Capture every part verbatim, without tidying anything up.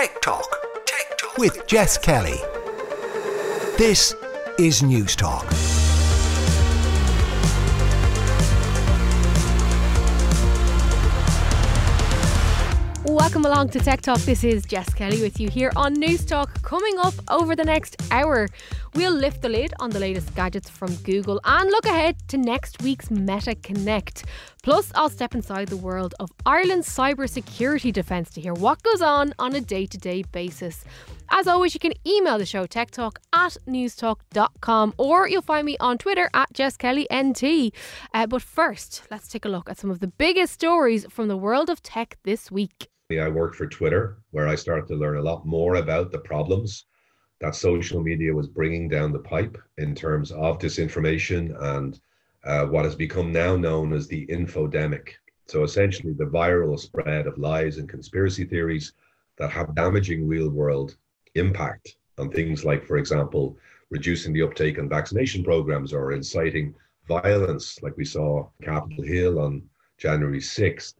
Tech Talk, Tech Talk with Jess Kelly. This is News Talk. Welcome along to Tech Talk. This is Jess Kelly with you here on News Talk. Coming up over the next hour, we'll lift the lid on the latest gadgets from Google and look ahead to next week's Meta Connect. Plus, I'll step inside the world of Ireland's cybersecurity defence to hear what goes on on a day-to-day basis. As always, you can email the show techtalk at newstalk dot com or you'll find me on Twitter at Jess Kelly N T. Uh, but first, let's take a look at some of the biggest stories from the world of tech this week. I worked for Twitter, where I started to learn a lot more about the problems that social media was bringing down the pipe in terms of disinformation and uh, what has become now known as the infodemic. So essentially the viral spread of lies and conspiracy theories that have damaging real-world impact on things like, for example, reducing the uptake on vaccination programs or inciting violence, like we saw Capitol Hill on January sixth.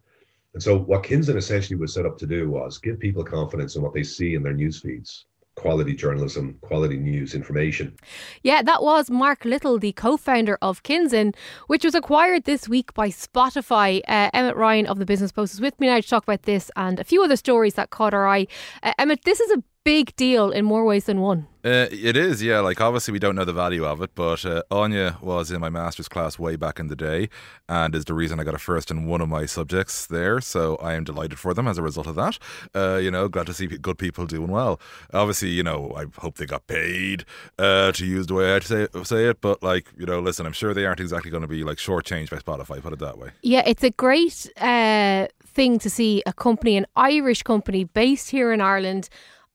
And so what Kinzen essentially was set up to do was give people confidence in what they see in their news feeds. Quality journalism, quality news information. Yeah, that was Mark Little, the co-founder of Kinzen, which was acquired this week by Spotify. Uh, Emmett Ryan of the Business Post is with me now to talk about this and a few other stories that caught our eye. Uh, Emmett, this is a big deal in more ways than one. Uh, it is, yeah. Like, obviously, we don't know the value of it, but uh, Anya was in my master's class way back in the day and is the reason I got a first in one of my subjects there. So I am delighted for them as a result of that. Uh, you know, glad to see good people doing well. Obviously, you know, I hope they got paid uh, to use the way I say, say it. But, like, you know, listen, I'm sure they aren't exactly going to be, like, shortchanged by Spotify, put it that way. Yeah, it's a great uh, thing to see a company, an Irish company based here in Ireland,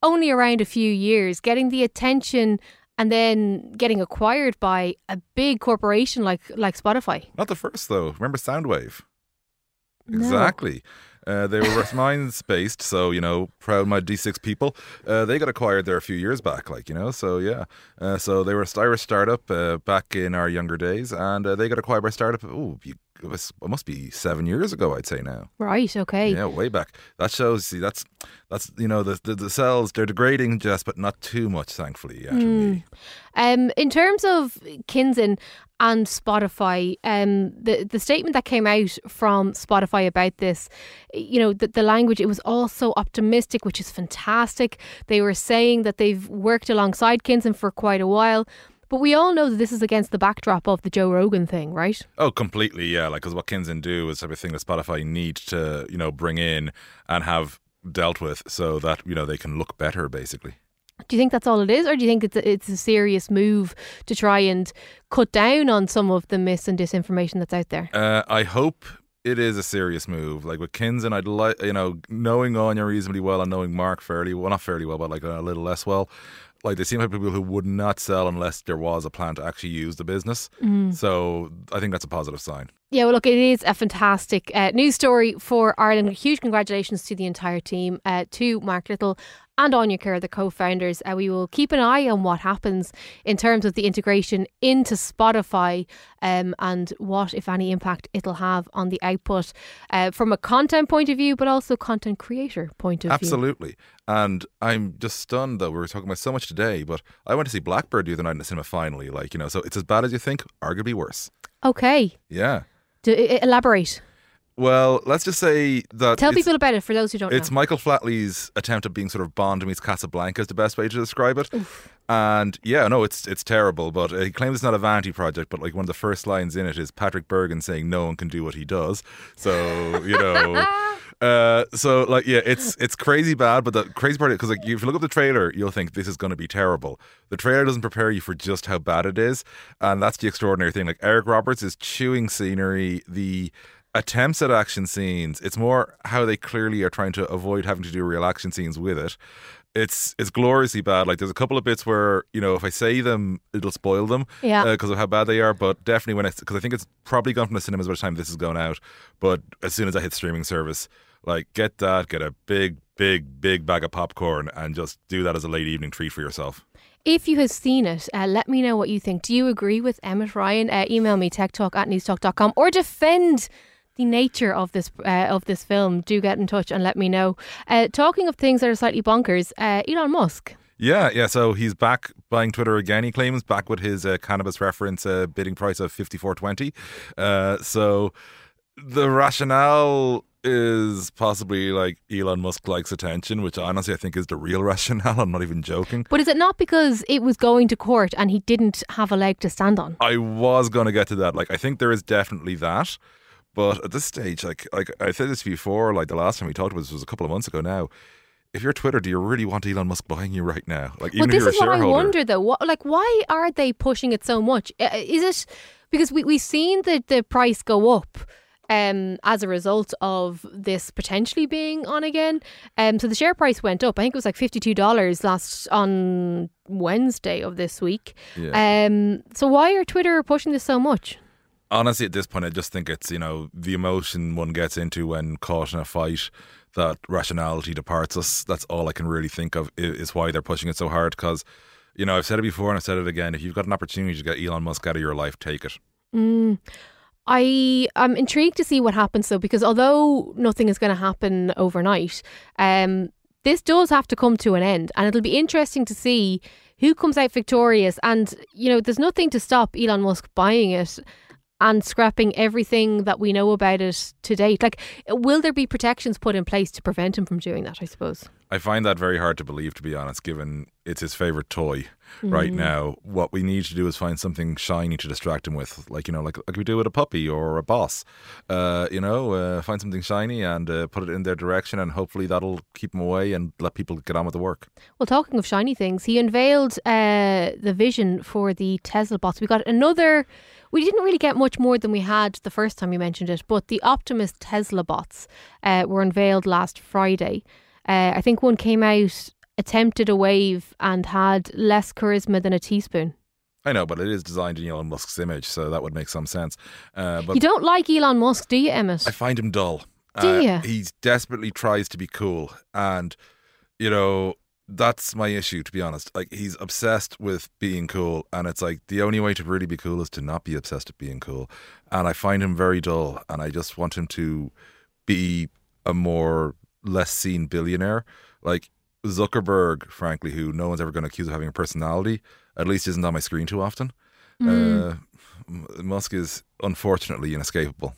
only around a few years, getting the attention and then getting acquired by a big corporation like like Spotify. Not the first, though. Remember Soundwave? No. Exactly. Uh, they were Minds-based, so, you know, proud of my D six people. Uh, they got acquired there a few years back, like, you know, so, yeah. Uh, so they were an Irish startup uh, back in our younger days, and uh, they got acquired by a startup, ooh, you It, was, it must be seven years ago, I'd say now. Right, okay. Yeah, way back. That shows, see, that's, that's you know, the, the, the cells, they're degrading, Jess, but not too much, thankfully. Mm. Um, in terms of Kinzen and Spotify, um, the, the statement that came out from Spotify about this, you know, the, the language, it was all so optimistic, which is fantastic. They were saying that they've worked alongside Kinzen for quite a while. But we all know that this is against the backdrop of the Joe Rogan thing, right? Oh, completely, yeah. Like, because what Kinzen do is everything that Spotify need to, you know, bring in and have dealt with so that, you know, they can look better, basically. Do you think that's all it is? Or do you think it's a, it's a serious move to try and cut down on some of the mis and disinformation that's out there? Uh, I hope it is a serious move. Like with Kinzen, I'd like, you know, knowing Anya reasonably well and knowing Mark fairly well, not fairly well, but like a little less well, like, they seem like people who would not sell unless there was a plan to actually use the business. Mm. So I think that's a positive sign. Yeah, well, look, it is a fantastic uh, news story for Ireland. Huge congratulations to the entire team, uh, to Mark Little and Anya Kerr, the co-founders. Uh, we will keep an eye on what happens in terms of the integration into Spotify um, and what, if any, impact it'll have on the output uh, from a content point of view, but also content creator point of Absolutely. view. Absolutely. And I'm just stunned that we were talking about so much today, but I went to see Blackbird the other night in the cinema finally. Like, you know, so it's as bad as you think, arguably worse. Okay. Yeah. To elaborate. Well, let's just say that... Tell people about it for those who don't know. It's Michael Flatley's attempt at being sort of Bond meets Casablanca is the best way to describe it. Oof. And yeah, no, it's it's terrible, but he claims it's not a vanity project, but like one of the first lines in it is Patrick Bergen saying no one can do what he does. So, you know... Uh, so like yeah, it's it's crazy bad, but the crazy part is because like if you look up the trailer, you'll think this is going to be terrible. The trailer doesn't prepare you for just how bad it is, and that's the extraordinary thing. Like Eric Roberts is chewing scenery. The attempts at action scenes, it's more how they clearly are trying to avoid having to do real action scenes with it. It's it's gloriously bad. Like there's a couple of bits where, you know, if I say them, it'll spoil them yeah. uh, because of how bad they are. But definitely when I, because I think it's probably gone from the cinemas by the time this is going out. But as soon as I hit streaming service, like get that, get a big, big, big bag of popcorn and just do that as a late evening treat for yourself. If you have seen it, uh, let me know what you think. Do you agree with Emmett Ryan? Uh, email me techtalk at newstalk dot com or defend the nature of this uh, of this film, do get in touch and let me know. Uh, talking of things that are slightly bonkers, uh, Elon Musk. Yeah, yeah. So he's back buying Twitter again, he claims, back with his uh, cannabis reference uh, bidding price of fifty-four twenty. Uh, so the rationale is possibly like Elon Musk likes attention, which honestly I think is the real rationale. I'm not even joking. But is it not because it was going to court and he didn't have a leg to stand on? I was going to get to that. Like, I think there is definitely that. But at this stage, like like I said this before, like the last time we talked was was a couple of months ago now. If you're Twitter, do you really want Elon Musk buying you right now? Like, even well, if you're a shareholder. This is what I wonder, though. What, like, why are they pushing it so much? Is it because we, we've seen the, the price go up um, as a result of this potentially being on again? Um, so the share price went up. I think it was like fifty-two dollars last on Wednesday of this week. Yeah. Um, so why are Twitter pushing this so much? Honestly, at this point, I just think it's, you know, the emotion one gets into when caught in a fight, that rationality departs us. That's all I can really think of is why they're pushing it so hard. Because, you know, I've said it before and I've said it again. If you've got an opportunity to get Elon Musk out of your life, take it. Mm. I am intrigued to see what happens, though, because although nothing is going to happen overnight, um, this does have to come to an end. And it'll be interesting to see who comes out victorious. And, you know, there's nothing to stop Elon Musk buying it and scrapping everything that we know about it to date. Like, will there be protections put in place to prevent him from doing that, I suppose? I find that very hard to believe, to be honest, given it's his favourite toy mm. right now. What we need to do is find something shiny to distract him with, like, you know, like, like we do with a puppy or a boss. Uh, you know, uh, find something shiny and uh, put it in their direction, and hopefully that'll keep him away and let people get on with the work. Well, talking of shiny things, he unveiled uh, the vision for the Tesla bots. We got another... We didn't really get much more than we had the first time you mentioned it, but the Optimus Tesla bots uh, were unveiled last Friday. Uh, I think one came out, attempted a wave, and had less charisma than a teaspoon. I know, but it is designed in Elon Musk's image, so that would make some sense. Uh, but you don't like Elon Musk, do you, Emmett? I find him dull. Do you? Uh, he desperately tries to be cool, and, you know... That's my issue, to be honest. Like, he's obsessed with being cool, and it's like the only way to really be cool is to not be obsessed with being cool. And I find him very dull, and I just want him to be a more less seen billionaire. Like Zuckerberg, frankly, who no one's ever going to accuse of having a personality, at least isn't on my screen too often. Mm. Uh, Musk is unfortunately inescapable.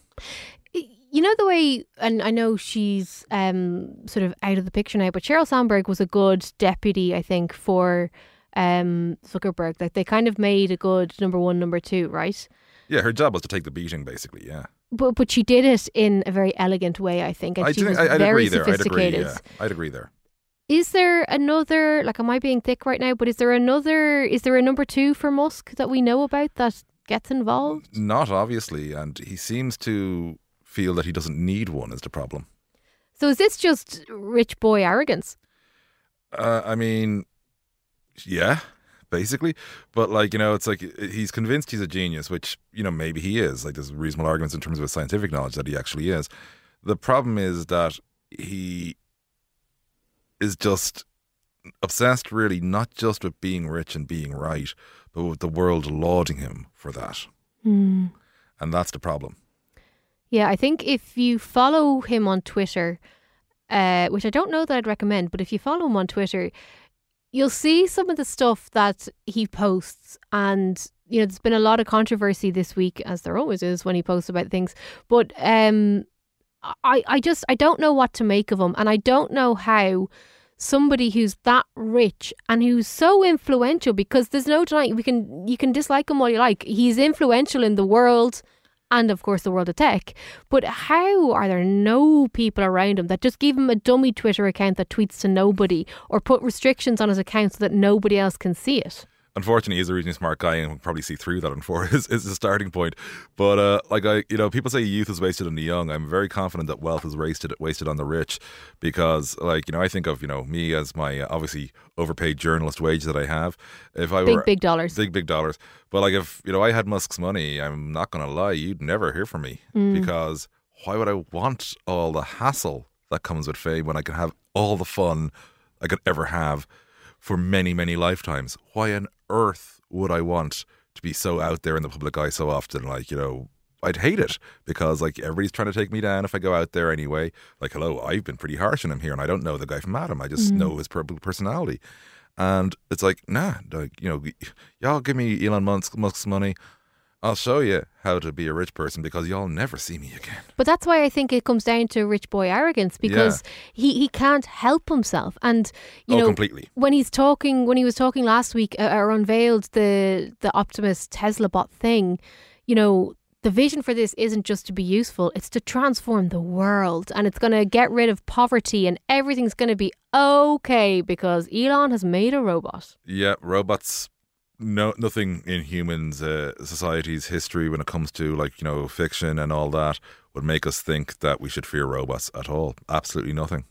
You know the way, and I know she's um, sort of out of the picture now, but Sheryl Sandberg was a good deputy, I think, for um, Zuckerberg. Like, they kind of made a good number one, number two, right? Yeah, her job was to take the beating, basically, yeah. But but she did it in a very elegant way, I think. And I she think, was I, I'd very agree there. sophisticated. I'd agree, yeah. I'd agree there. Is there another, like, am I being thick right now, but is there another, is there a number two for Musk that we know about that gets involved? Not obviously, and he seems to... feel that he doesn't need one is the problem. So is this just rich boy arrogance? Uh, I mean, yeah, basically. But like, you know, it's like he's convinced he's a genius, which, you know, maybe he is. Like, there's reasonable arguments in terms of his scientific knowledge that he actually is. The problem is that he is just obsessed, really, not just with being rich and being right, but with the world lauding him for that. Mm. And that's the problem. Yeah, I think if you follow him on Twitter, uh, which I don't know that I'd recommend, but if you follow him on Twitter, you'll see some of the stuff that he posts. And, you know, there's been a lot of controversy this week, as there always is when he posts about things. But um, I, I just, I don't know what to make of him. And I don't know how somebody who's that rich and who's so influential, because there's no denying, we can, you can dislike him all you like. He's influential in the world. And, of course, the world of tech. But how are there no people around him that just give him a dummy Twitter account that tweets to nobody, or put restrictions on his account so that nobody else can see it? Unfortunately, he's a reasonably smart guy, and we'll probably see through that, unfortunately, is, is the starting point. But, uh, like, I, you know, people say youth is wasted on the young. I'm very confident that wealth is wasted wasted on the rich, because, like, you know, I think of, you know, me as my, uh, obviously, overpaid journalist wage that I have. If I big, were, big dollars. Big, big dollars. But, like, if, you know, I had Musk's money, I'm not going to lie, you'd never hear from me. Mm. Because why would I want all the hassle that comes with fame when I can have all the fun I could ever have for many, many lifetimes? Why on earth would I want to be so out there in the public eye so often? Like, you know, I'd hate it because, like, everybody's trying to take me down if I go out there anyway. Like, hello, I've been pretty harsh on him here, and I don't know the guy from Adam. I just mm-hmm. know his personality. And it's like, nah, like, you know, y'all give me Elon Musk, Musk's money. I'll show you how to be a rich person because y'all never see me again. But that's why I think it comes down to rich boy arrogance, because yeah. he, he can't help himself. And, you oh, know, completely. when he's talking, when he was talking last week uh, or unveiled the, the Optimus Tesla bot thing, you know, the vision for this isn't just to be useful, it's to transform the world, and it's going to get rid of poverty and everything's going to be okay because Elon has made a robot. Yeah, robots, no, nothing in humans' uh, society's history when it comes to, like, you know, fiction and all that would make us think that we should fear robots at all. Absolutely nothing.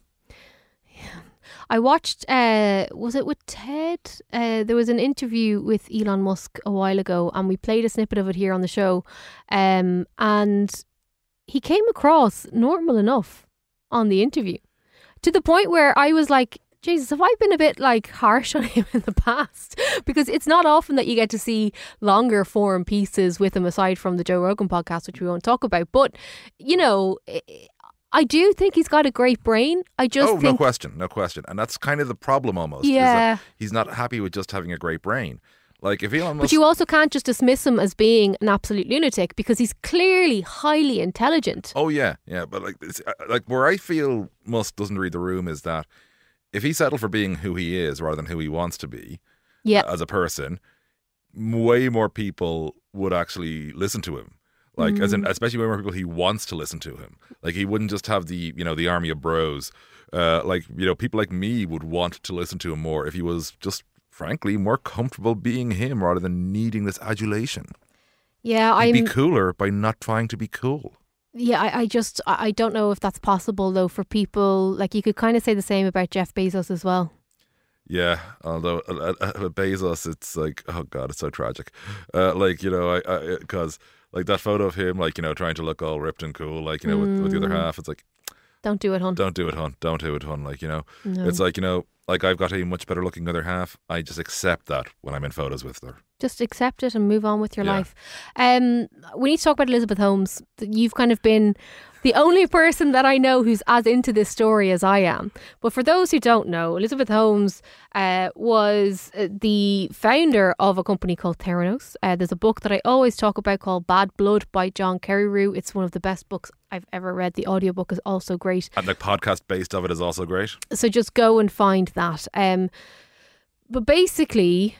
Yeah. I watched, uh, was it with Ted? Uh, there was an interview with Elon Musk a while ago, and we played a snippet of it here on the show. Um, and he came across normal enough on the interview, to the point where I was like, Jesus, have I been a bit, like, harsh on him in the past? Because it's not often that you get to see longer form pieces with him, aside from the Joe Rogan podcast, which we won't talk about. But, you know... It, I do think he's got a great brain. I just oh, think... no question, no question. And that's kind of the problem almost. Yeah. Is that he's not happy with just having a great brain. Like, if Elon Musk... But you also can't just dismiss him as being an absolute lunatic, because he's clearly highly intelligent. Oh, yeah, yeah. But like, it's, like where I feel Musk doesn't read the room is that if he settled for being who he is rather than who he wants to be yeah. uh, as a person, way more people would actually listen to him. Like, mm. as in, especially when more people he wants to listen to him. Like, he wouldn't just have the, you know, the army of bros. Uh, like, you know, people like me would want to listen to him more if he was just, frankly, more comfortable being him rather than needing this adulation. Yeah, I be cooler by not trying to be cool. Yeah, I, I just, I don't know if that's possible, though, for people. Like, you could kind of say the same about Jeff Bezos as well. Yeah, although uh, uh, Bezos, it's like, oh, God, it's so tragic. Uh, like, you know, I because... Like, that photo of him, like, you know, trying to look all ripped and cool, like, you know, mm. with, with the other half, it's like... Don't do it, hon. Don't do it, hon. Don't do it, hon. Like, you know, no. It's like, you know, like, I've got a much better looking other half. I just accept that when I'm in photos with her. Just accept it and move on with your yeah. life. Um, we need to talk about Elizabeth Holmes. You've kind of been the only person that I know who's as into this story as I am. But for those who don't know, Elizabeth Holmes uh, was the founder of a company called Theranos. Uh, there's a book that I always talk about called Bad Blood by John Carreyrou. It's one of the best books I've ever read. The audiobook is also great. And the podcast based of it is also great. So just go and find that. Um, but basically...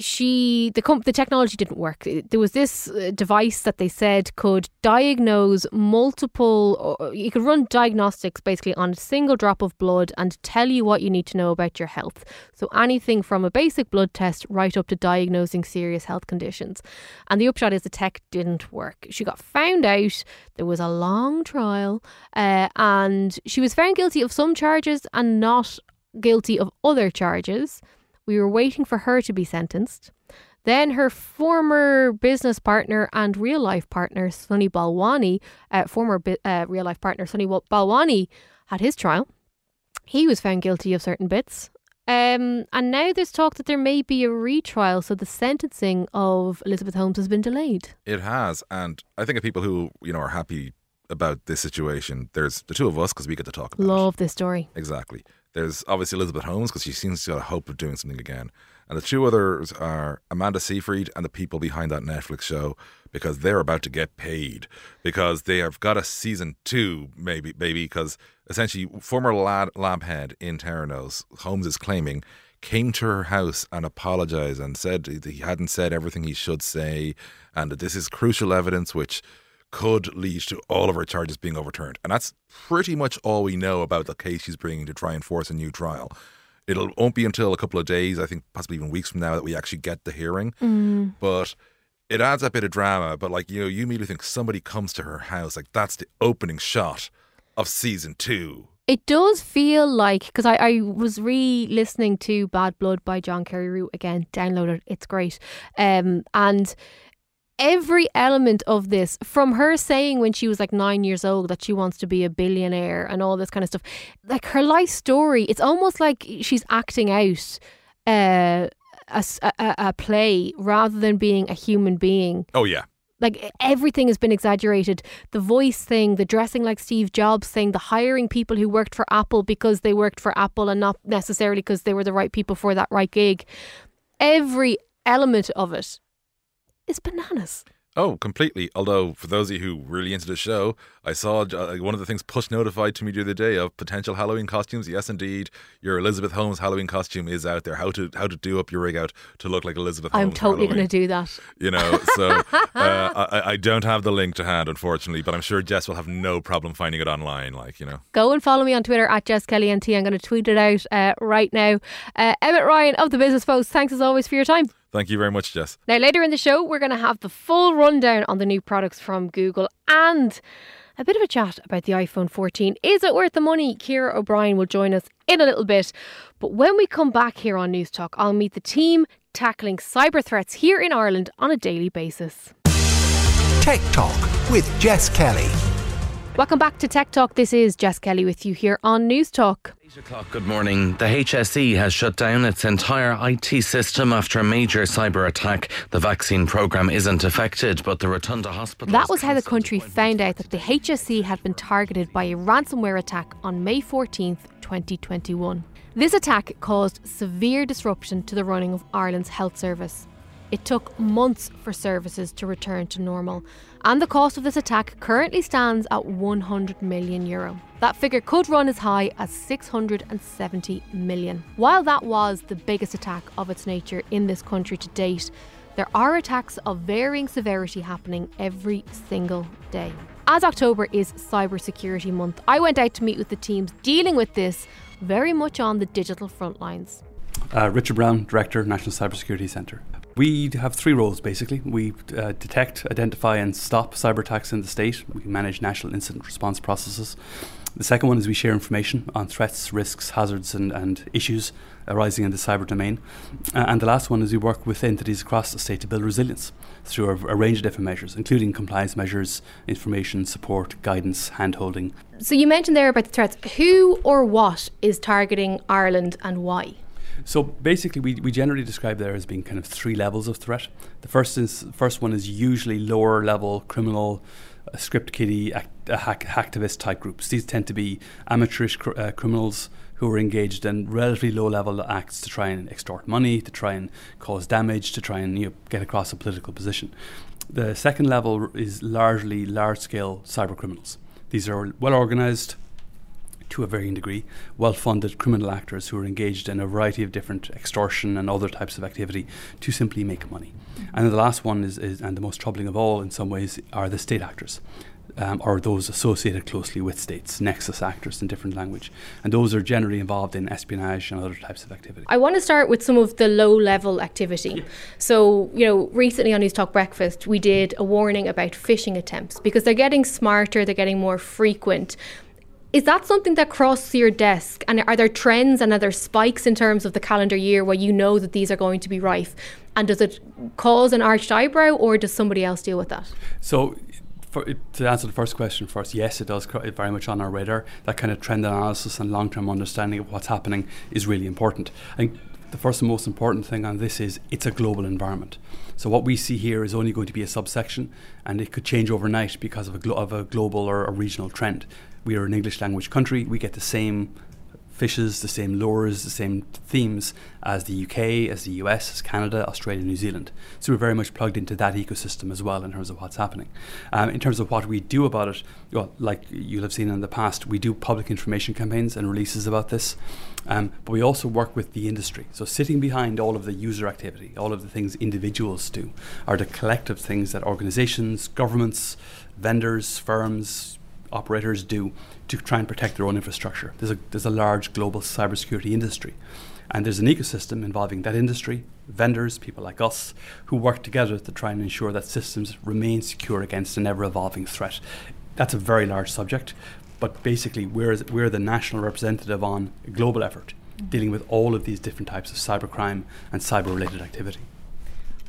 She the comp the technology didn't work. There was this device that they said could diagnose multiple. You could run diagnostics basically on a single drop of blood and tell you what you need to know about your health. So anything from a basic blood test right up to diagnosing serious health conditions. And the upshot is the tech didn't work. She got found out. There was a long trial, uh, and she was found guilty of some charges and not guilty of other charges. We were waiting for her to be sentenced. Then her former business partner and real-life partner, Sonny Balwani, uh, former bi- uh, real-life partner, Sonny Balwani, had his trial. He was found guilty of certain bits. Um, and now there's talk that there may be a retrial, so the sentencing of Elizabeth Holmes has been delayed. It has, and I think of people who, you know, are happy about this situation, there's the two of us because we get to talk about Love it. Love this story. Exactly. There's obviously Elizabeth Holmes because she seems to have a hope of doing something again. And the two others are Amanda Seyfried and the people behind that Netflix show, because they're about to get paid because they have got a season two, maybe, baby, because essentially former lab, lab head in Theranos, Holmes is claiming, came to her house and apologized and said he hadn't said everything he should say and that this is crucial evidence which... could lead to all of her charges being overturned. And that's pretty much all we know about the case she's bringing to try and force a new trial. It won't be until a couple of days, I think possibly even weeks from now, that we actually get the hearing. Mm. But it adds a bit of drama. But, like, you know, you immediately think somebody comes to her house. Like, that's the opening shot of season two. It does feel like, because I, I was re-listening to Bad Blood by John Carreyrou again. Download it. It's great. Um, and... Every element of this, from her saying when she was like nine years old that she wants to be a billionaire and all this kind of stuff, like her life story, it's almost like she's acting out uh, a, a, a play rather than being a human being. Oh, yeah. Like, everything has been exaggerated. The voice thing, the dressing like Steve Jobs thing, the hiring people who worked for Apple because they worked for Apple and not necessarily because they were the right people for that right gig. Every element of it is bananas. Oh, completely. Although, for those of you who are really into the show, I saw uh, one of the things push notified to me the other day of potential Halloween costumes. Yes, indeed. Your Elizabeth Holmes Halloween costume is out there. How to how to do up your rig out to look like Elizabeth Holmes. I'm totally going to do that. You know, so uh, I, I don't have the link to hand, unfortunately, but I'm sure Jess will have no problem finding it online. Like, you know. Go and follow me on Twitter at Jess Kelly N T. I'm going to tweet it out uh, right now. Uh, Emmett Ryan of the Business Post, thanks as always for your time. Thank you very much, Jess. Now, later in the show, we're going to have the full rundown on the new products from Google and a bit of a chat about the iPhone fourteen. Is it worth the money? Ciara O'Brien will join us in a little bit. But when we come back here on News Talk, I'll meet the team tackling cyber threats here in Ireland on a daily basis. Tech Talk with Jess Kelly. Welcome back to Tech Talk. This is Jess Kelly with you here on News Talk. eight o'clock, good morning. The H S E has shut down its entire I T system after a major cyber attack. The vaccine programme isn't affected, but the Rotunda Hospital... That was how the country found out that the H S E had been targeted by a ransomware attack on May fourteenth, twenty twenty-one. This attack caused severe disruption to the running of Ireland's health service. It took months for services to return to normal, and the cost of this attack currently stands at one hundred million euro. That figure could run as high as six hundred seventy million. While that was the biggest attack of its nature in this country to date, there are attacks of varying severity happening every single day. As October is Cybersecurity Month, I went out to meet with the teams dealing with this, very much on the digital front lines. Uh, Richard Brown, Director, National Cybersecurity Centre. We have three roles, basically. We uh, detect, identify and stop cyber attacks in the state. We manage national incident response processes. The second one is we share information on threats, risks, hazards and, and issues arising in the cyber domain. Uh, and the last one is we work with entities across the state to build resilience through a, a range of different measures, including compliance measures, information, support, guidance, handholding. So you mentioned there about the threats. Who or what is targeting Ireland and why? So basically, we, we generally describe there as being kind of three levels of threat. The first is, first one is usually lower level criminal, uh, script kiddie, act, uh, hack, hacktivist type groups. These tend to be amateurish cr- uh, criminals who are engaged in relatively low level acts to try and extort money, to try and cause damage, to try and you know, get across a political position. The second level is largely large scale cyber criminals. These are well organized, to a varying degree, well-funded criminal actors who are engaged in a variety of different extortion and other types of activity to simply make money. Mm-hmm. And the last one is, is, and the most troubling of all in some ways, are the state actors, um, or those associated closely with states, nexus actors in different language. And those are generally involved in espionage and other types of activity. I want to start with some of the low-level activity. Yeah. So, you know, recently on News Talk Breakfast, we did a warning about phishing attempts because they're getting smarter, they're getting more frequent. Is that something that crosses your desk? And are there trends and are there spikes in terms of the calendar year where you know that these are going to be rife? And does it cause an arched eyebrow or does somebody else deal with that? So for, to answer the first question first, yes, it does cr- very much on our radar. That kind of trend analysis and long-term understanding of what's happening is really important. And the first and most important thing on this is it's a global environment. So what we see here is only going to be a subsection and it could change overnight because of a, glo- of a global or a regional trend. We are an English language country. We get the same fishes, the same lures, the same themes as the U K, as the U S, as Canada, Australia, New Zealand. So we're very much plugged into that ecosystem as well in terms of what's happening. Um, in terms of what we do about it, well, like you'll have seen in the past, we do public information campaigns and releases about this. Um, but we also work with the industry. So sitting behind all of the user activity, all of the things individuals do, are the collective things that organizations, governments, vendors, firms, operators do to try and protect their own infrastructure. There's a there's a large global cybersecurity industry, and there's an ecosystem involving that industry, vendors, people like us, who work together to try and ensure that systems remain secure against an ever-evolving threat. That's a very large subject, but basically we're we're the national representative on a global effort mm-hmm. dealing with all of these different types of cybercrime and cyber-related activity.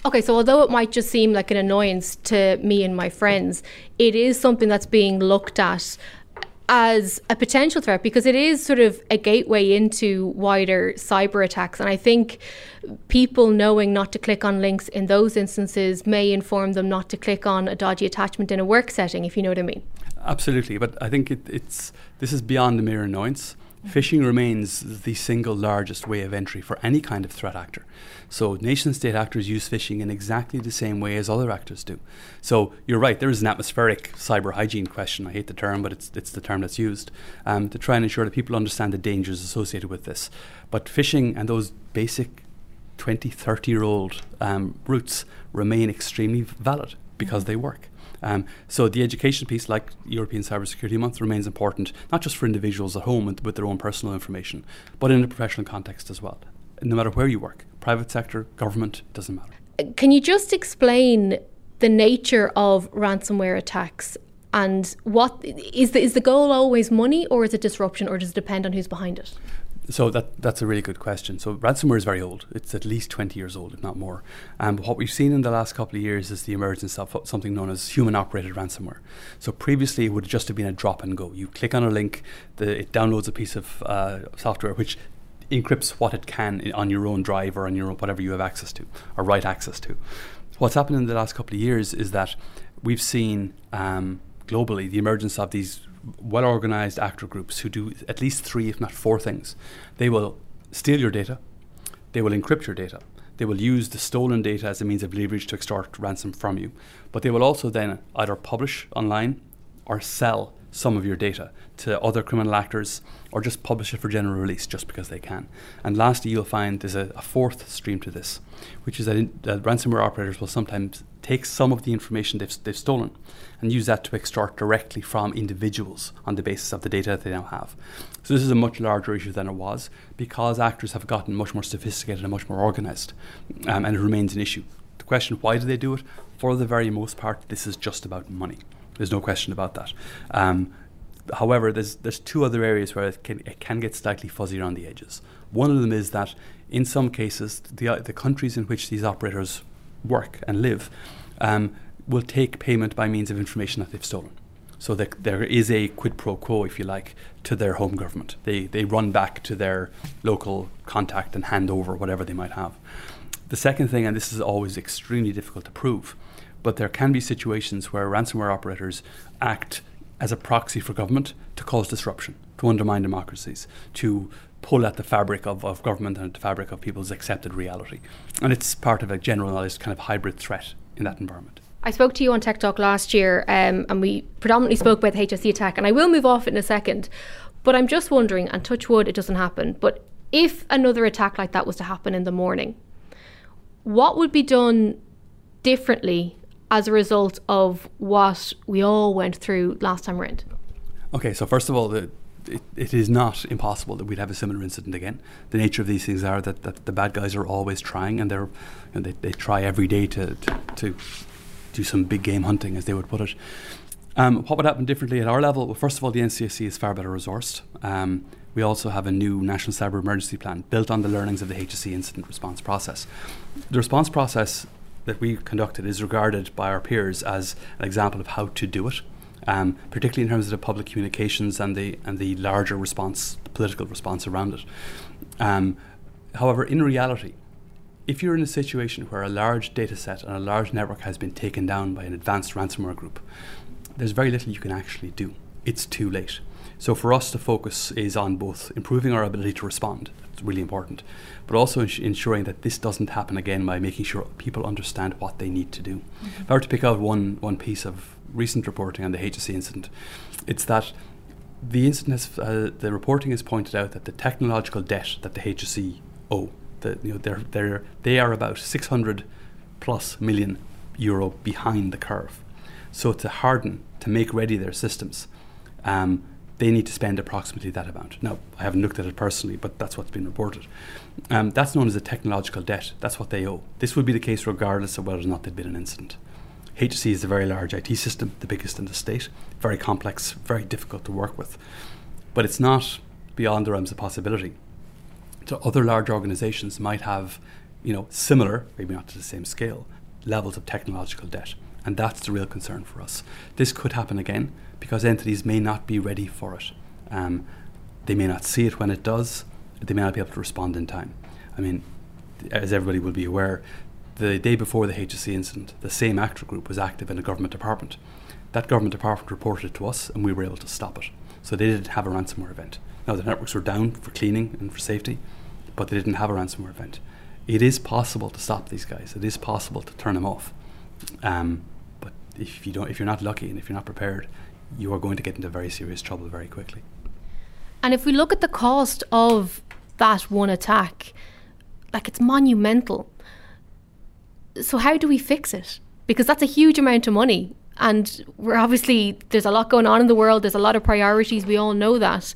Okay, so although it might just seem like an annoyance to me and my friends, it is something that's being looked at as a potential threat, because it is sort of a gateway into wider cyber attacks. And I think people knowing not to click on links in those instances may inform them not to click on a dodgy attachment in a work setting, if you know what I mean. Absolutely. But I think it, it's this is beyond the mere annoyance. Phishing remains the single largest way of entry for any kind of threat actor. So nation-state actors use phishing in exactly the same way as other actors do. So you're right, there is an atmospheric cyber hygiene question. I hate the term, but it's it's the term that's used um, to try and ensure that people understand the dangers associated with this. But phishing and those basic twenty, thirty-year-old um, routes remain extremely valid because they work. Um, so the education piece, like European Cybersecurity Month, remains important, not just for individuals at home with, with their own personal information, but in a professional context as well. No matter where you work, private sector, government, doesn't matter. Can you just explain the nature of ransomware attacks, and what is the, is the goal always money, or is it disruption, or does it depend on who's behind it? So that that's a really good question. So ransomware is very old. It's at least twenty years old, if not more. And um, what we've seen in the last couple of years is the emergence of something known as human-operated ransomware. So previously, it would just have been a drop-and-go. You click on a link, the, it downloads a piece of uh, software which encrypts what it can on your own drive or on your own, whatever you have access to or write access to. What's happened in the last couple of years is that we've seen um, globally the emergence of these well-organized actor groups who do at least three, if not four things. They will steal your data, they will encrypt your data, they will use the stolen data as a means of leverage to extort ransom from you, but they will also then either publish online or sell some of your data to other criminal actors, or just publish it for general release just because they can. And lastly, you'll find there's a, a fourth stream to this, which is that, in, that ransomware operators will sometimes take some of the information they've, they've stolen and use that to extort directly from individuals on the basis of the data that they now have. So this is a much larger issue than it was, because actors have gotten much more sophisticated and much more organized, um, and it remains an issue. The question, why do they do it? For the very most part, this is just about money. There's no question about that. Um, however, there's there's two other areas where it can, it can get slightly fuzzy around the edges. One of them is that in some cases, the the countries in which these operators work and live um, will take payment by means of information that they've stolen. So the, there is a quid pro quo, if you like, to their home government. They they run back to their local contact and hand over whatever they might have. The second thing, and this is always extremely difficult to prove, but there can be situations where ransomware operators act as a proxy for government to cause disruption, to undermine democracies, to pull at the fabric of, of government and the fabric of people's accepted reality. And it's part of a generalized kind of hybrid threat in that environment. I spoke to you on Tech Talk last year, um, and we predominantly spoke about the H S E attack, and I will move off it in a second, but I'm just wondering, and touch wood, it doesn't happen, but if another attack like that was to happen in the morning, what would be done differently as a result of what we all went through last time around? Okay, so first of all, the, it, it is not impossible that we'd have a similar incident again. The nature of these things are that, that the bad guys are always trying, and they're, you know, they, they try every day to, to, to do some big game hunting, as they would put it. Um, what would happen differently at our level? Well, first of all, the N C S C is far better resourced. Um, We also have a new National Cyber Emergency Plan built on the learnings of the H S E incident response process. The response process that we conducted is regarded by our peers as an example of how to do it, um, particularly in terms of the public communications and the and the larger response, the political response around it. Um, however, in reality, if you're in a situation where a large data set and a large network has been taken down by an advanced ransomware group, there's very little you can actually do. It's too late. So for us, the focus is on both improving our ability to respond, that's really important, but also ins- ensuring that this doesn't happen again by making sure people understand what they need to do. Mm-hmm. If I were to pick out one, one piece of recent reporting on the H S E incident, it's that the incident has, uh, the reporting has pointed out that the technological debt that the H S E owe, the, you know, they're, they're, they are about six hundred plus million euro behind the curve. So to harden, to make ready their systems, um, they need to spend approximately that amount. Now, I haven't looked at it personally, but that's what's been reported. Um, that's known as a technological debt. That's what they owe. This would be the case regardless of whether or not there'd been an incident. H S E is a very large I T system, the biggest in the state, very complex, very difficult to work with. But it's not beyond the realms of possibility. So other large organizations might have, you know, similar, maybe not to the same scale, levels of technological debt. And that's the real concern for us. This could happen again because entities may not be ready for it. Um, they may not see it when it does. They may not be able to respond in time. I mean, as everybody will be aware, the day before the H S E incident, the same actor group was active in a government department. That government department reported it to us and we were able to stop it. So they didn't have a ransomware event. Now, the networks were down for cleaning and for safety, but they didn't have a ransomware event. It is possible to stop these guys. It is possible to turn them off. Um, but if you don't, if you're not lucky and if you're not prepared, you are going to get into very serious trouble very quickly. And if we look at the cost of that one attack, like, it's monumental. So how do we fix it? Because that's a huge amount of money. And we're obviously, there's a lot going on in the world. There's a lot of priorities. We all know that.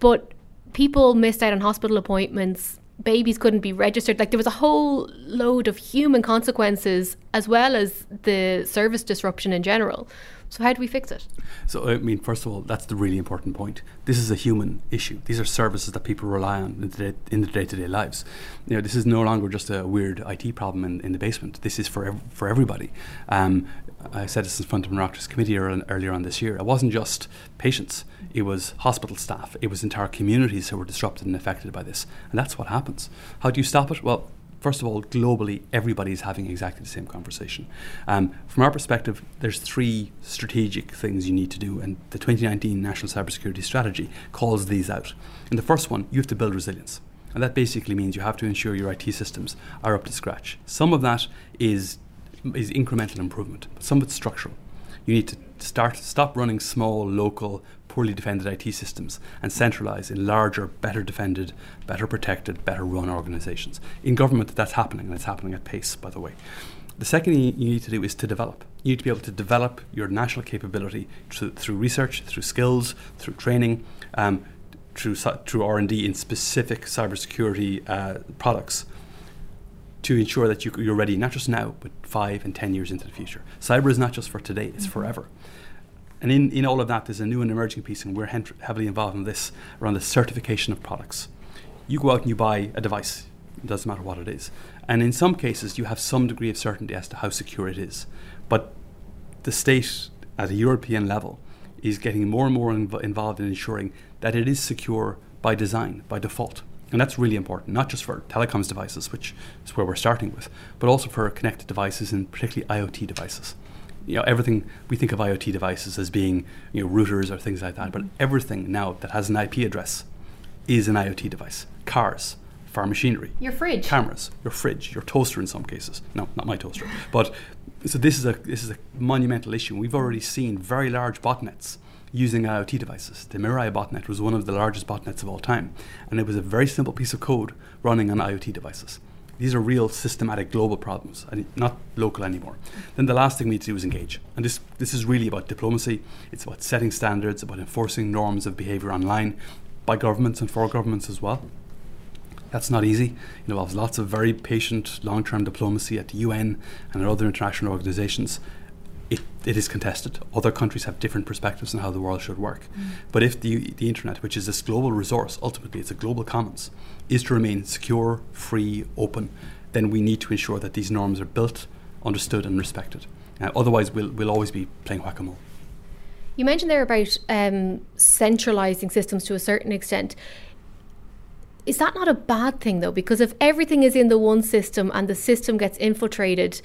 But people missed out on hospital appointments. Babies couldn't be registered. Like, there was a whole load of human consequences as well as the service disruption in general. So how do we fix it? So, I mean, first of all, that's the really important point. This is a human issue. These are services that people rely on in the, in the day-to-day lives. You know, this is no longer just a weird I T problem in, in the basement. This is for ev- for everybody. Um, I said this in front of an Oireachtas committee earl- earlier on this year. It wasn't just patients. It was hospital staff. It was entire communities who were disrupted and affected by this. And that's what happens. How do you stop it? Well, first of all, globally, everybody's having exactly the same conversation. Um, from our perspective, there's three strategic things you need to do, and the twenty nineteen National Cybersecurity Strategy calls these out. And the first one, you have to build resilience. And that basically means you have to ensure your I T systems are up to scratch. Some of that is is incremental improvement, but some of it's structural. You need to start stop running small, local, poorly defended I T systems and centralise in larger, better defended, better protected, better run organisations. In government, that's happening, and it's happening at pace, by the way. The second thing you need to do is to develop. You need to be able to develop your national capability through, through research, through skills, through training, um, through, through R and D in specific cybersecurity uh, products, to ensure that you, you're ready, not just now, but five and ten years into the future. Cyber is not just for today, it's forever. And in, in all of that, there's a new and emerging piece, and we're he- heavily involved in this, around the certification of products. You go out and you buy a device, it doesn't matter what it is. And in some cases, you have some degree of certainty as to how secure it is. But the state, at a European level, is getting more and more inv- involved in ensuring that it is secure by design, by default. And that's really important, not just for telecoms devices, which is where we're starting with, but also for connected devices and particularly IoT devices. You know, everything, we think of IoT devices as being, you know, routers or things like that, but everything now that has an I P address is an IoT device. Cars, farm machinery. Your fridge. Cameras, your fridge, your toaster in some cases. No, not my toaster. But so this is a this is a monumental issue. We've already seen very large botnets using IoT devices. The Mirai botnet was one of the largest botnets of all time, and it was a very simple piece of code running on IoT devices. These are real systematic global problems, and not local anymore. Then the last thing we need to do is engage. And this this is really about diplomacy. It's about setting standards, about enforcing norms of behavior online by governments and for governments as well. That's not easy. It involves lots of very patient, long-term diplomacy at the U N and at other international organizations. It, it is contested. Other countries have different perspectives on how the world should work. Mm. But if the the internet, which is this global resource, ultimately it's a global commons, is to remain secure, free, open, then we need to ensure that these norms are built, understood and respected. Uh, otherwise we'll we'll always be playing whack-a-mole. You mentioned there about um, centralising systems to a certain extent. Is that not a bad thing though? Because if everything is in the one system and the system gets infiltrated,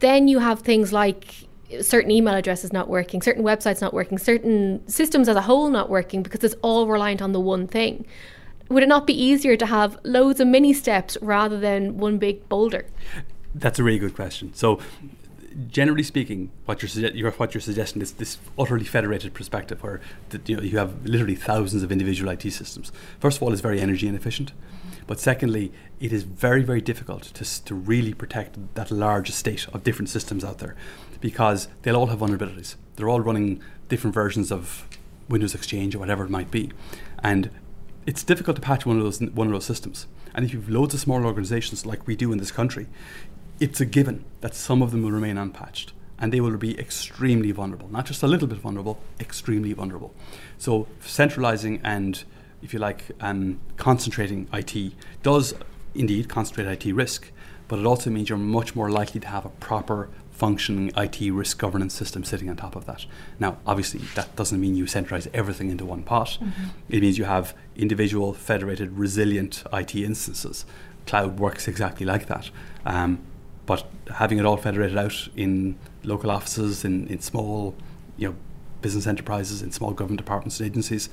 then you have things like certain email addresses not working, certain websites not working, certain systems as a whole not working because it's all reliant on the one thing. Would it not be easier to have loads of mini steps rather than one big boulder? That's a really good question. So generally speaking, what you're, suge- you're, what you're suggesting is this utterly federated perspective where the, you know, you have literally thousands of individual I T systems. First of all, it's very energy inefficient. But secondly, it is very, very difficult to, to really protect that large estate of different systems out there, because they'll all have vulnerabilities. They're all running different versions of Windows Exchange or whatever it might be. And it's difficult to patch one of those one of those systems. And if you've loads of small organizations like we do in this country, it's a given that some of them will remain unpatched. And they will be extremely vulnerable. Not just a little bit vulnerable, extremely vulnerable. So centralizing and, if you like, um, concentrating I T does indeed concentrate I T risk, but it also means you're much more likely to have a proper functioning I T risk governance system sitting on top of that. Now, obviously, that doesn't mean you centralize everything into one pot. Mm-hmm. It means you have individual, federated, resilient I T instances. Cloud works exactly like that. Um, but having it all federated out in local offices, in, in small you know, business enterprises, in small government departments and agencies,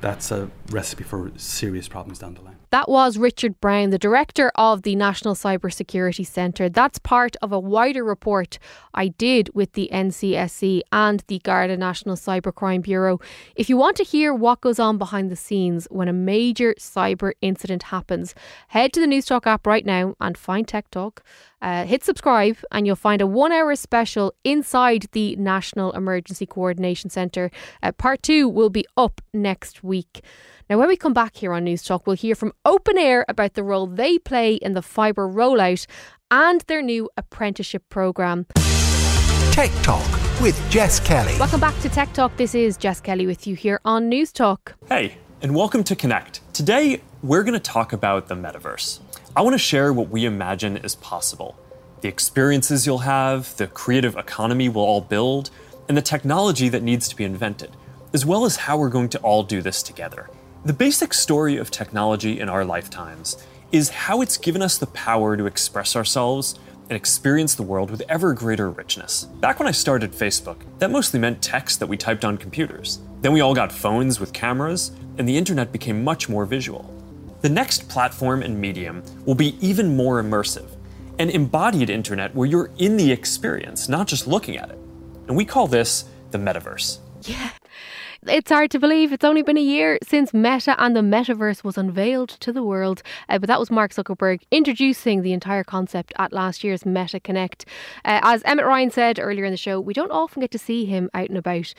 that's a recipe for serious problems down the line. That was Richard Brown, the director of the National Cybersecurity Centre. That's part of a wider report I did with the N C S C and the Garda National Cybercrime Bureau. If you want to hear what goes on behind the scenes when a major cyber incident happens, head to the News Talk app right now and find Tech Talk. Uh, hit subscribe and you'll find a one hour special inside the National Emergency Coordination Centre. Uh, part two will be up next week. Now, when we come back here on News Talk, we'll hear from Open Air about the role they play in the fibre rollout and their new apprenticeship programme. Tech Talk with Jess Kelly. Welcome back to Tech Talk. This is Jess Kelly with you here on News Talk. Hey, and welcome to Connect. Today, we're going to talk about the metaverse. I want to share what we imagine is possible, the experiences you'll have, the creative economy we'll all build, and the technology that needs to be invented, as well as how we're going to all do this together. The basic story of technology in our lifetimes is how it's given us the power to express ourselves and experience the world with ever greater richness. Back when I started Facebook, that mostly meant text that we typed on computers. Then we all got phones with cameras, and the internet became much more visual. The next platform and medium will be even more immersive, an embodied internet where you're in the experience, not just looking at it. And we call this the metaverse. Yeah. It's hard to believe it's only been a year since Meta and the metaverse was unveiled to the world. Uh, but that was Mark Zuckerberg introducing the entire concept at last year's Meta Connect. Uh, as Emmett Ryan said earlier in the show, we don't often get to see him out and about.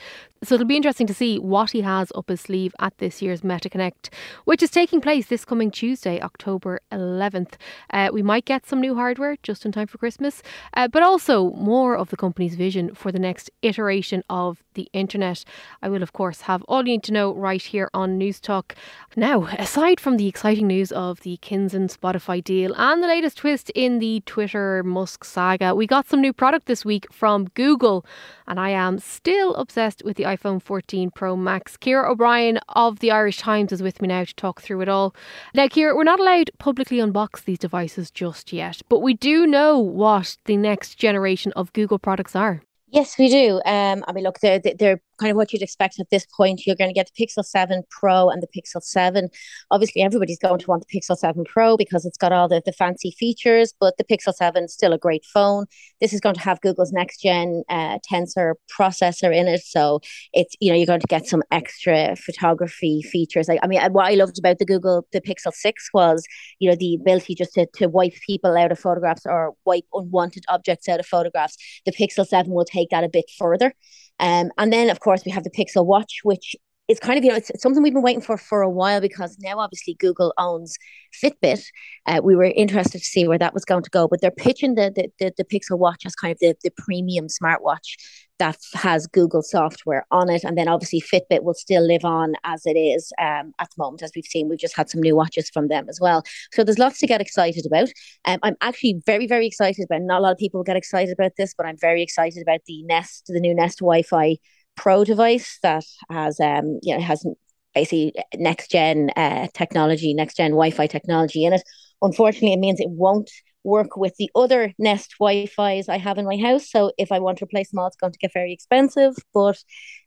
So it'll be interesting to see what he has up his sleeve at this year's Meta Connect, which is taking place this coming Tuesday, October eleventh. Uh, we might get some new hardware just in time for Christmas, uh, but also more of the company's vision for the next iteration of the internet. I will, of course, have all you need to know right here on News Talk. Now, aside from the exciting news of the Kinzen Spotify deal and the latest twist in the Twitter Musk saga, we got some new product this week from Google, and I am still obsessed with the iPhone fourteen Pro Max. Ciara O'Brien of the Irish Times is with me now to talk through it all. Now, Ciara, we're not allowed publicly unbox these devices just yet, but we do know what the next generation of Google products are. Yes, we do. Um, I mean, look, they're, they're kind of what you'd expect at this point. You're going to get the Pixel seven Pro and the Pixel seven. Obviously, everybody's going to want the Pixel seven Pro because it's got all the, the fancy features, but the Pixel seven is still a great phone. This is going to have Google's next-gen uh, Tensor processor in it. So, it's you know, you're going to get some extra photography features. Like, I mean, what I loved about the Google, the Pixel six was, you know, the ability just to, to wipe people out of photographs or wipe unwanted objects out of photographs. The Pixel seven will take take that a bit further. Um, and then, of course, we have the Pixel Watch, which is kind of, you know, it's something we've been waiting for for a while because now, obviously, Google owns Fitbit. Uh, we were interested to see where that was going to go, but they're pitching the the, the, the Pixel Watch as kind of the, the premium smartwatch that has Google software on it. And then obviously Fitbit will still live on as it is um, at the moment. As we've seen, we've just had some new watches from them as well. So there's lots to get excited about. Um, I'm actually very, very excited about, not a lot of people get excited about this, but I'm very excited about the Nest, the new Nest Wi-Fi Pro device that has, um, you know, has basically next-gen uh, technology, next-gen Wi-Fi technology in it. Unfortunately, it means it won't work with the other Nest Wi-Fi's I have in my house. So if I want to replace them all, it's going to get very expensive. But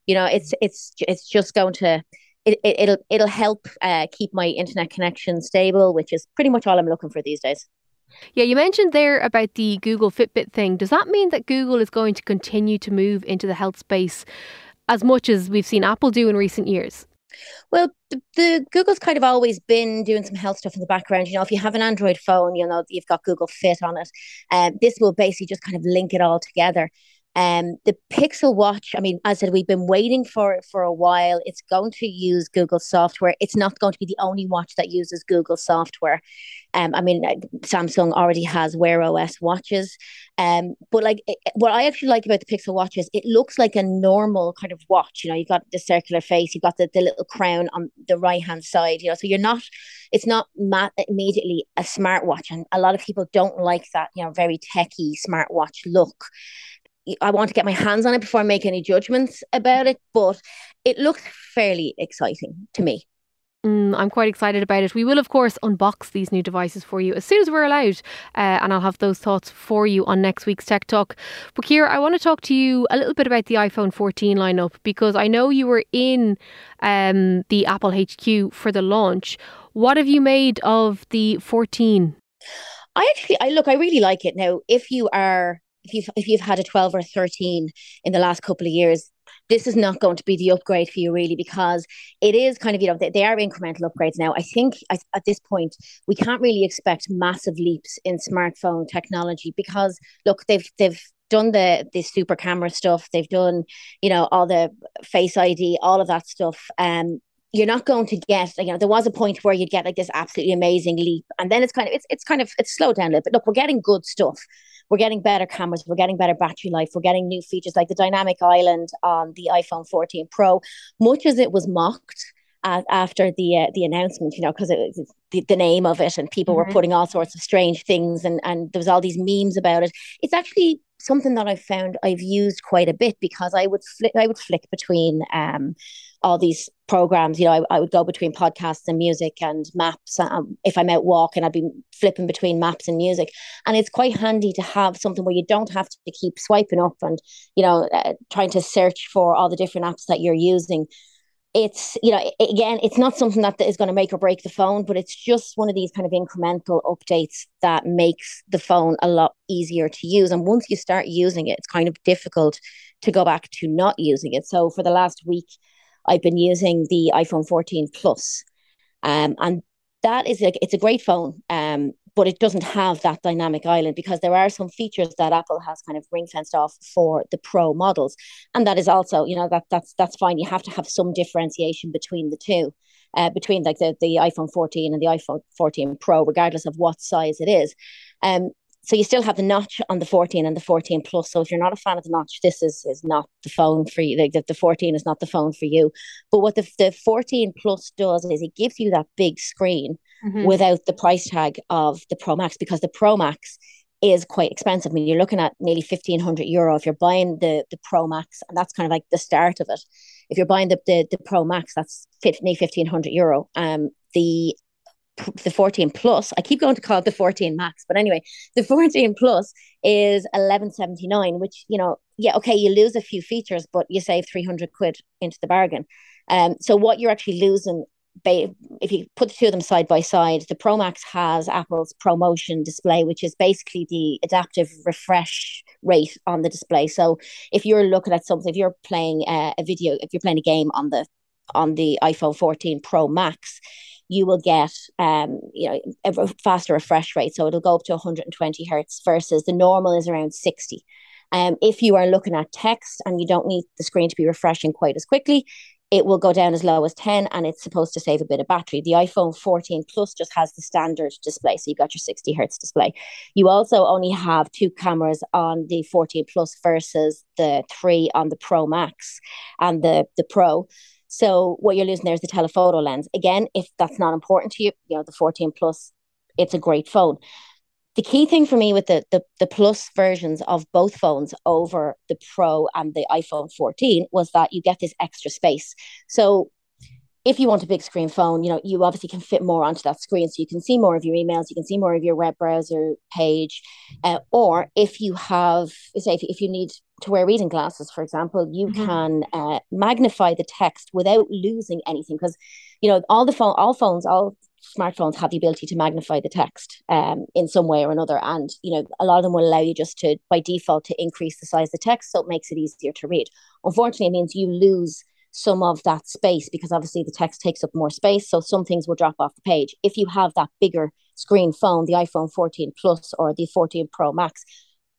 you know, it's it's it's just going to it, it it'll it'll help uh, keep my internet connection stable, which is pretty much all I'm looking for these days. Yeah, you mentioned there about the Google Fitbit thing. Does that mean that Google is going to continue to move into the health space as much as we've seen Apple do in recent years? Well, the, the Google's kind of always been doing some health stuff in the background. You know, if you have an Android phone, you know, you've got Google Fit on it. Um, this will basically just kind of link it all together. Um, the Pixel Watch, I mean, as I said, we've been waiting for it for a while. It's going to use Google software. It's not going to be the only watch that uses Google software. Um, I mean, Samsung already has Wear O S watches. Um, but like it, what I actually like about the Pixel Watch is it looks like a normal kind of watch. You know, you've got the circular face, you've got the, the little crown on the right-hand side, you know, so you're not, it's not ma- immediately a smartwatch. And a lot of people don't like that, you know, very techie smartwatch look. I want to get my hands on it before I make any judgments about it, but it looks fairly exciting to me. Mm, I'm quite excited about it. We will, of course, unbox these new devices for you as soon as we're allowed. Uh, and I'll have those thoughts for you on next week's Tech Talk. But Ciara, I want to talk to you a little bit about the iPhone fourteen lineup, because I know you were in um, the Apple H Q for the launch. What have you made of the fourteen? I actually, I look, I really like it. Now, if you are, if you've, if you've had a twelve or a thirteen in the last couple of years, this is not going to be the upgrade for you, really, because it is kind of, you know, they, they are incremental upgrades now. I think at this point, we can't really expect massive leaps in smartphone technology because, look, they've they've done the, the super camera stuff. They've done, you know, all the Face I D, all of that stuff. Um, you're not going to get, you know, there was a point where you'd get like this absolutely amazing leap. And then it's kind of, it's it's kind of, it's slowed down a little bit. Look, we're getting good stuff. We're getting better cameras. We're getting better battery life. We're getting new features like the dynamic island on the iPhone fourteen Pro, much as it was mocked uh, after the uh, the announcement, you know, because the, the name of it, and people mm-hmm. were putting all sorts of strange things, and, and there was all these memes about it. It's actually something that I've found I've used quite a bit, because I would flick, I would flick between um, all these programs. You know, I, I would go between podcasts and music and maps. Um, if I'm out walking, I'd be flipping between maps and music. And it's quite handy to have something where you don't have to keep swiping up and, you know, uh, trying to search for all the different apps that you're using. It's, you know, again, it's not something that is going to make or break the phone, but it's just one of these kind of incremental updates that makes the phone a lot easier to use. And once you start using it, it's kind of difficult to go back to not using it. So for the last week, I've been using the iPhone fourteen Plus, um, and that is like, it's a great phone, um, but it doesn't have that dynamic island, because there are some features that Apple has kind of ring fenced off for the Pro models. And that is also, you know, that that's that's fine. You have to have some differentiation between the two, uh, between like the, the iPhone fourteen and the iPhone fourteen Pro, regardless of what size it is. Um, so you still have the notch on the fourteen and the fourteen Plus. So if you're not a fan of the notch, this is, is not the phone for you. Like the, the fourteen is not the phone for you. But what the, the fourteen Plus does is it gives you that big screen mm-hmm. without the price tag of the Pro Max, because the Pro Max is quite expensive. I mean, you're looking at nearly fifteen hundred euro if you're buying the, the Pro Max, and that's kind of like the start of it. If you're buying the, the, the Pro Max, that's nearly fifteen hundred euro. Um, the The fourteen Plus, I keep going to call it the fourteen Max, but anyway, the fourteen Plus is eleven seventy-nine, which, you know, yeah, okay, you lose a few features, but you save three hundred quid into the bargain. Um, so what you're actually losing, if you put the two of them side by side, the Pro Max has Apple's ProMotion display, which is basically the adaptive refresh rate on the display. So if you're looking at something, if you're playing a, a video, if you're playing a game on the on the iPhone fourteen Pro Max, you will get um, you know, a faster refresh rate. So it'll go up to one hundred twenty hertz versus the normal is around sixty. Um, if you are looking at text and you don't need the screen to be refreshing quite as quickly, it will go down as low as ten, and it's supposed to save a bit of battery. The iPhone fourteen Plus just has the standard display. So you've got your sixty hertz display. You also only have two cameras on the fourteen Plus versus the three on the Pro Max and the, the Pro. So what you're losing there is the telephoto lens. Again, if that's not important to you, you know, the fourteen Plus, it's a great phone. The key thing for me with the, the, the Plus versions of both phones over the Pro and the iPhone fourteen was that you get this extra space. So if you want a big screen phone, you know, you obviously can fit more onto that screen. So you can see more of your emails, you can see more of your web browser page. Uh, or if you have, say, if, if you need to wear reading glasses, for example, you mm-hmm. can uh, magnify the text without losing anything, because, you know, all the phone, all phones, all smartphones have the ability to magnify the text um, in some way or another. And, you know, a lot of them will allow you just to, by default, to increase the size of the text. So it makes it easier to read. Unfortunately, it means you lose some of that space, because obviously the text takes up more space. So some things will drop off the page. If you have that bigger screen phone, the iPhone fourteen Plus or the fourteen Pro Max,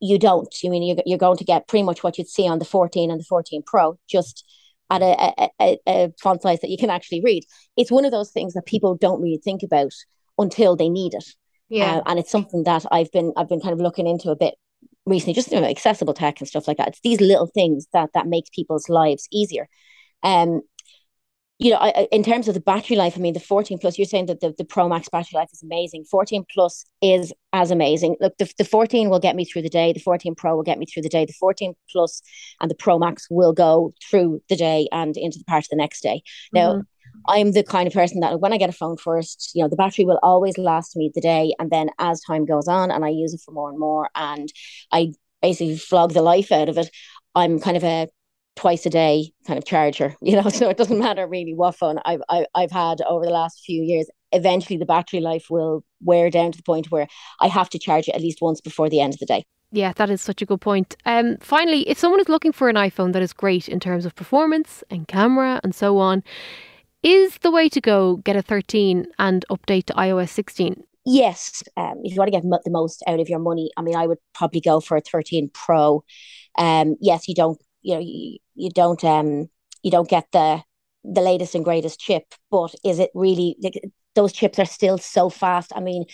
you don't. You I mean, you're going to get pretty much what you'd see on the fourteen and the fourteen Pro, just at a, a, a font size that you can actually read. It's one of those things that people don't really think about until they need it. Yeah, uh, and it's something that I've been I've been kind of looking into a bit recently, just you know, accessible tech and stuff like that. It's these little things that that makes people's lives easier. Um, you know, I, in terms of the battery life, I mean, the fourteen Plus, you're saying that the, the Pro Max battery life is amazing. fourteen Plus is as amazing. Look, the, the fourteen will get me through the day. The fourteen Pro will get me through the day. The fourteen Plus and the Pro Max will go through the day and into the part of the next day. Now, mm-hmm. I'm the kind of person that when I get a phone first, you know, the battery will always last me the day. And then as time goes on and I use it for more and more and I basically flog the life out of it, I'm kind of a twice a day kind of charger, you know, so it doesn't matter really what phone I've, I, I've had over the last few years. Eventually the battery life will wear down to the point where I have to charge it at least once before the end of the day. Yeah, that is such a good point. Um, finally, if someone is looking for an iPhone that is great in terms of performance and camera and so on, is the way to go get a thirteen and update to iOS sixteen? Yes. Um, if you want to get the most out of your money, I mean, I would probably go for a thirteen Pro. Um, yes, you don't, you know, you, you don't, um, you don't get the the latest and greatest chip, but is it really? Like, those chips are still so fast. I mean,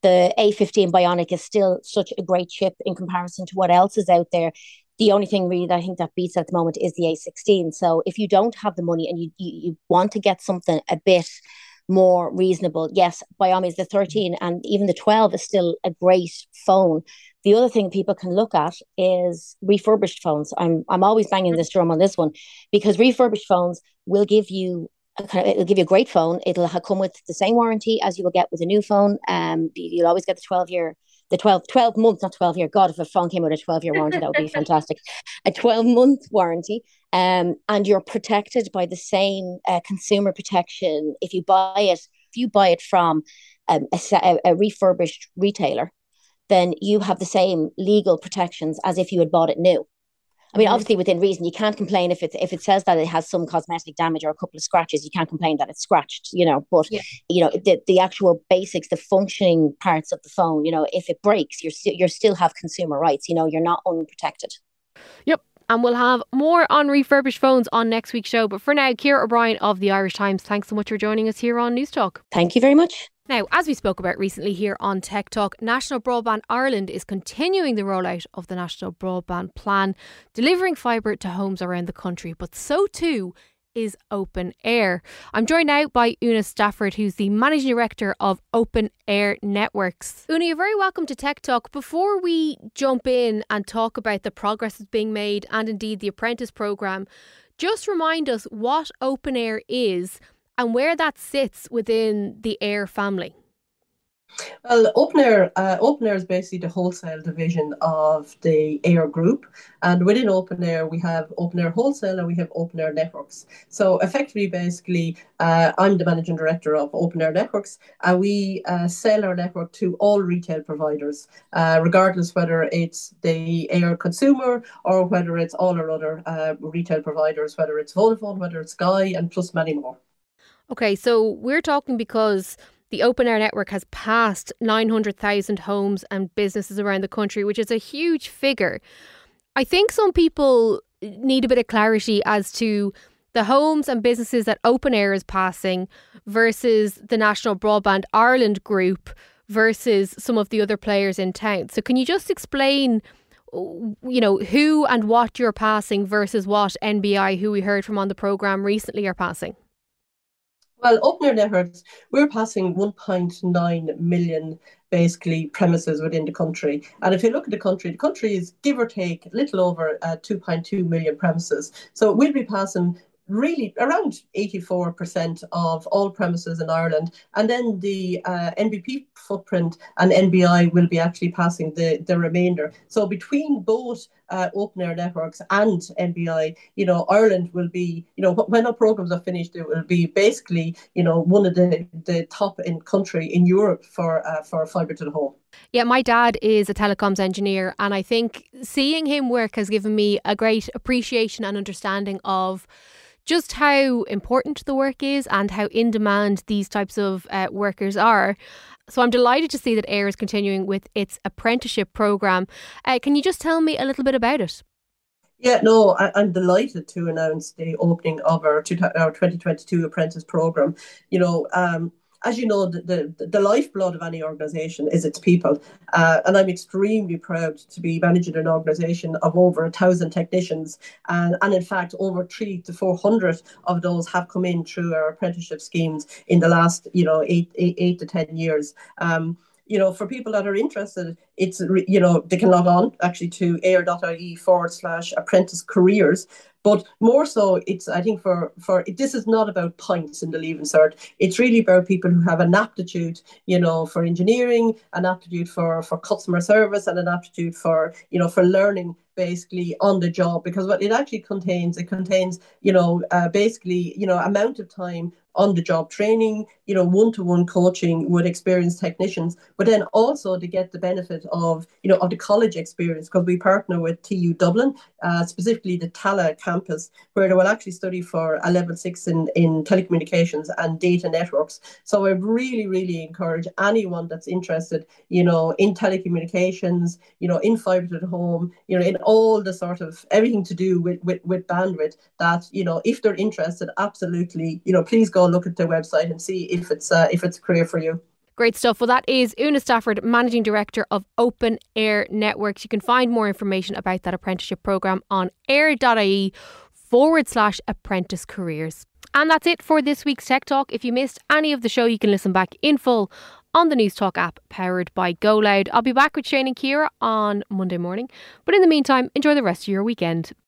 the A fifteen Bionic is still such a great chip in comparison to what else is out there. The only thing really that I think that beats at the moment is the A sixteen. So if you don't have the money and you, you, you want to get something a bit more reasonable, yes, by all means, the thirteen and even the twelve is still a great phone. The other thing people can look at is refurbished phones. I'm I'm always banging this drum on this one because refurbished phones will give you Kind of, it'll give you a great phone. It'll come with the same warranty as you will get with a new phone. Um, you'll always get the twelve year, the twelve, twelve month, not twelve year. God, if a phone came with a twelve year warranty, that would be fantastic. A twelve month warranty. Um, and you're protected by the same uh, consumer protection. If you buy it, if you buy it from um, a, a refurbished retailer, then you have the same legal protections as if you had bought it new. I mean, obviously within reason, you can't complain if it, if it says that it has some cosmetic damage or a couple of scratches, you can't complain that it's scratched, you know, but, yeah. you know, the, the actual basics, the functioning parts of the phone, you know, if it breaks, you're st- you still have consumer rights, you know, you're not unprotected. Yep. And we'll have more on refurbished phones on next week's show. But for now, Ciara O'Brien of the Irish Times, thanks so much for joining us here on News Talk. Thank you very much. Now, as we spoke about recently here on Tech Talk, National Broadband Ireland is continuing the rollout of the National Broadband Plan, delivering fibre to homes around the country. But so too is Open Air. I'm joined now by Una Stafford, who's the Managing Director of Open Air Networks. Una, you're very welcome to Tech Talk. Before we jump in and talk about the progress that's being made and indeed the Apprentice Programme, just remind us what Open Air is and where that sits within the Air family. Well, Open Air, uh, Open Air is basically the wholesale division of the Air Group. And within Open Air, we have Open Air Wholesale and we have Open Air Networks. So effectively, basically, uh, I'm the Managing Director of Open Air Networks. And we uh, sell our network to all retail providers, uh, regardless whether it's the Air consumer or whether it's all our other uh, retail providers, whether it's Vodafone, whether it's Sky, and plus many more. Okay, so we're talking because the Open Air Network has passed nine hundred thousand homes and businesses around the country, which is a huge figure. I think some people need a bit of clarity as to the homes and businesses that Open Air is passing versus the National Broadband Ireland group versus some of the other players in town. So can you just explain, you know, who and what you're passing versus what N B I, who we heard from on the programme recently, are passing? Well, Open Air Networks, we're passing one point nine million basically premises within the country. And if you look at the country, the country is give or take a little over uh, two point two million premises. So we'll be passing really around eighty-four percent of all premises in Ireland. And then the uh, N B P footprint and N B I will be actually passing the, the remainder. So between both uh, Open Air Networks and N B I, you know, Ireland will be, you know, when our programs are finished, it will be basically, you know, one of the, the top in country in Europe for uh, for fibre to the home. Yeah, my dad is a telecoms engineer, and I think seeing him work has given me a great appreciation and understanding of just how important the work is and how in demand these types of uh, workers are. So I'm delighted to see that Air is continuing with its apprenticeship programme. Uh, can you just tell me a little bit about it? Yeah, no, I, I'm delighted to announce the opening of our, two, our twenty twenty-two apprentice programme. You know, um, as you know, the, the, the lifeblood of any organisation is its people. Uh, and I'm extremely proud to be managing an organisation of over a thousand technicians. And, and in fact, over three to four hundred of those have come in through our apprenticeship schemes in the last, you know, eight, eight, eight to ten years. Um, you know, for people that are interested, it's, you know, they can log on actually to air.ie forward slash apprentice careers. But more so, it's, I think, for, for this is not about points in the Leaving Cert. It's really about people who have an aptitude, you know, for engineering, an aptitude for, for customer service, and an aptitude for, you know, for learning basically on the job. Because what it actually contains, it contains, you know, uh, basically, you know, amount of time on the job training, you know, one-to-one coaching with experienced technicians, but then also to get the benefit of, you know, of the college experience, because we partner with T U Dublin, uh, specifically the Tala campus, where they will actually study for a level six in, in telecommunications and data networks. So I really, really encourage anyone that's interested, you know, in telecommunications, you know, in fibre to the home, you know, in all the sort of everything to do with, with, with bandwidth, that, you know, if they're interested, absolutely, you know, please go look at their website and see if it's uh, if it's a career for you. Great stuff. Well, that is Una Stafford, Managing Director of Open Air Networks. You can find more information about that apprenticeship programme on air.ie forward slash apprentice careers. And that's it for this week's Tech Talk. If you missed any of the show, you can listen back in full on the News Talk app powered by GoLoud. I'll be back with Shane and Ciara on Monday morning. But in the meantime, enjoy the rest of your weekend.